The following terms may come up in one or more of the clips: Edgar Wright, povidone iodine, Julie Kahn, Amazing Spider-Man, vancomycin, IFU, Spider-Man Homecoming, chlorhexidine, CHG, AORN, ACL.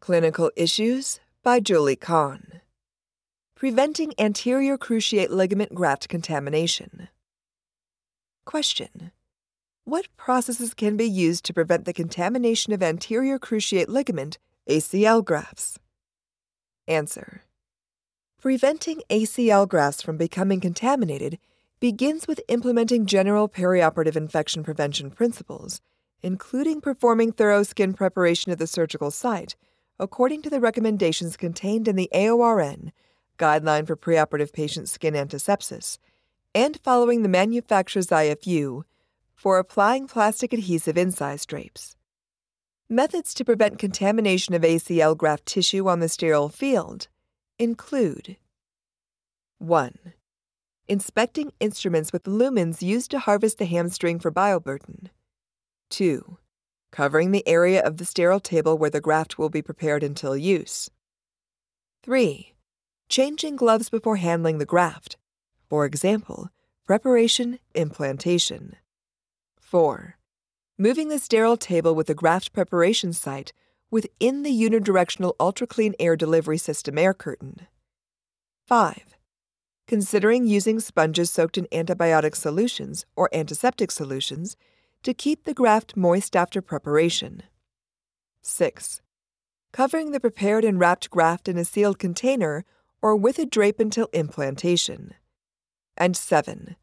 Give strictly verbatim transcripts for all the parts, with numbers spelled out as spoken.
Clinical Issues by Julie Kahn. Preventing anterior cruciate ligament graft contamination. Question: what processes can be used to prevent the contamination of anterior cruciate ligament A C L grafts? Answer: preventing A C L grafts from becoming contaminated begins with implementing general perioperative infection prevention principles, including performing thorough skin preparation of the surgical site according to the recommendations contained in the A O R N, Guideline for Preoperative Patient Skin Antisepsis, and following the manufacturer's I F U for applying plastic adhesive incise drapes. Methods to prevent contamination of A C L graft tissue on the sterile field include: one. Inspecting instruments with lumens used to harvest the hamstring for bioburden. two. Covering the area of the sterile table where the graft will be prepared until use. three. Changing gloves before handling the graft, for example, preparation, implantation. four. Moving the sterile table with the graft preparation site within the unidirectional ultra-clean air delivery system air curtain. five. Considering using sponges soaked in antibiotic solutions or antiseptic solutions to keep the graft moist after preparation. six. Covering the prepared and wrapped graft in a sealed container or with a drape until implantation. And seven.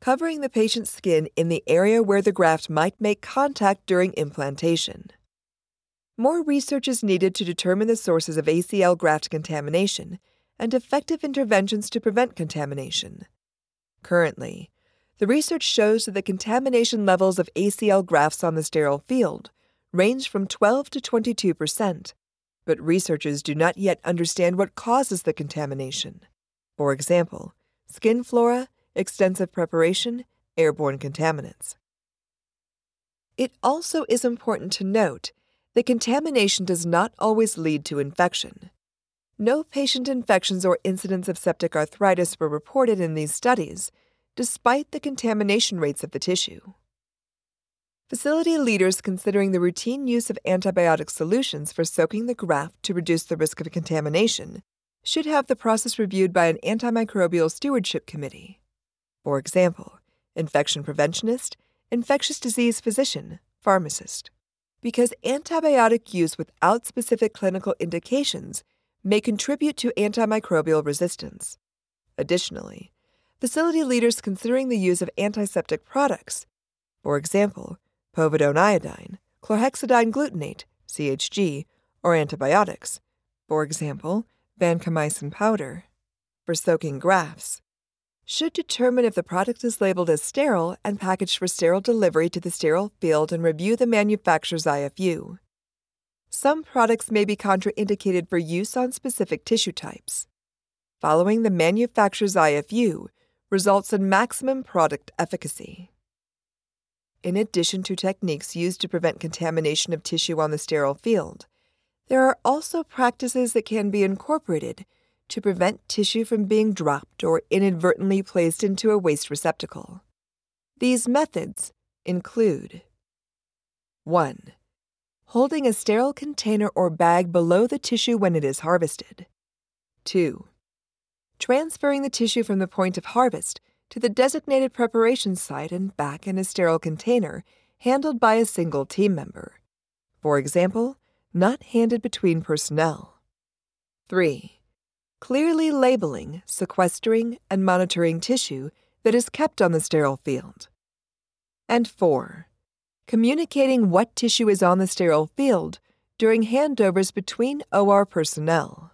Covering the patient's skin in the area where the graft might make contact during implantation. More research is needed to determine the sources of A C L graft contamination and effective interventions to prevent contamination. Currently, the research shows that the contamination levels of A C L grafts on the sterile field range from twelve to twenty-two percent, but researchers do not yet understand what causes the contamination. For example, skin flora, extensive preparation, airborne contaminants. It also is important to note that contamination does not always lead to infection. No patient infections or incidents of septic arthritis were reported in these studies, despite the contamination rates of the tissue. Facility leaders considering the routine use of antibiotic solutions for soaking the graft to reduce the risk of contamination should have the process reviewed by an antimicrobial stewardship committee. For example, infection preventionist, infectious disease physician, pharmacist. Because antibiotic use without specific clinical indications may contribute to antimicrobial resistance. Additionally, facility leaders considering the use of antiseptic products, for example, povidone iodine, chlorhexidine glutinate, C H G, or antibiotics, for example, vancomycin powder, for soaking grafts, should determine if the product is labeled as sterile and packaged for sterile delivery to the sterile field and review the manufacturer's I F U. Some products may be contraindicated for use on specific tissue types. Following the manufacturer's I F U results in maximum product efficacy. In addition to techniques used to prevent contamination of tissue on the sterile field, there are also practices that can be incorporated to prevent tissue from being dropped or inadvertently placed into a waste receptacle. These methods include: one. Holding a sterile container or bag below the tissue when it is harvested. two. Transferring the tissue from the point of harvest to the designated preparation site and back in a sterile container handled by a single team member. For example, not handed between personnel. three. Clearly labeling, sequestering, and monitoring tissue that is kept on the sterile field. And four. Communicating what tissue is on the sterile field during handovers between O R personnel.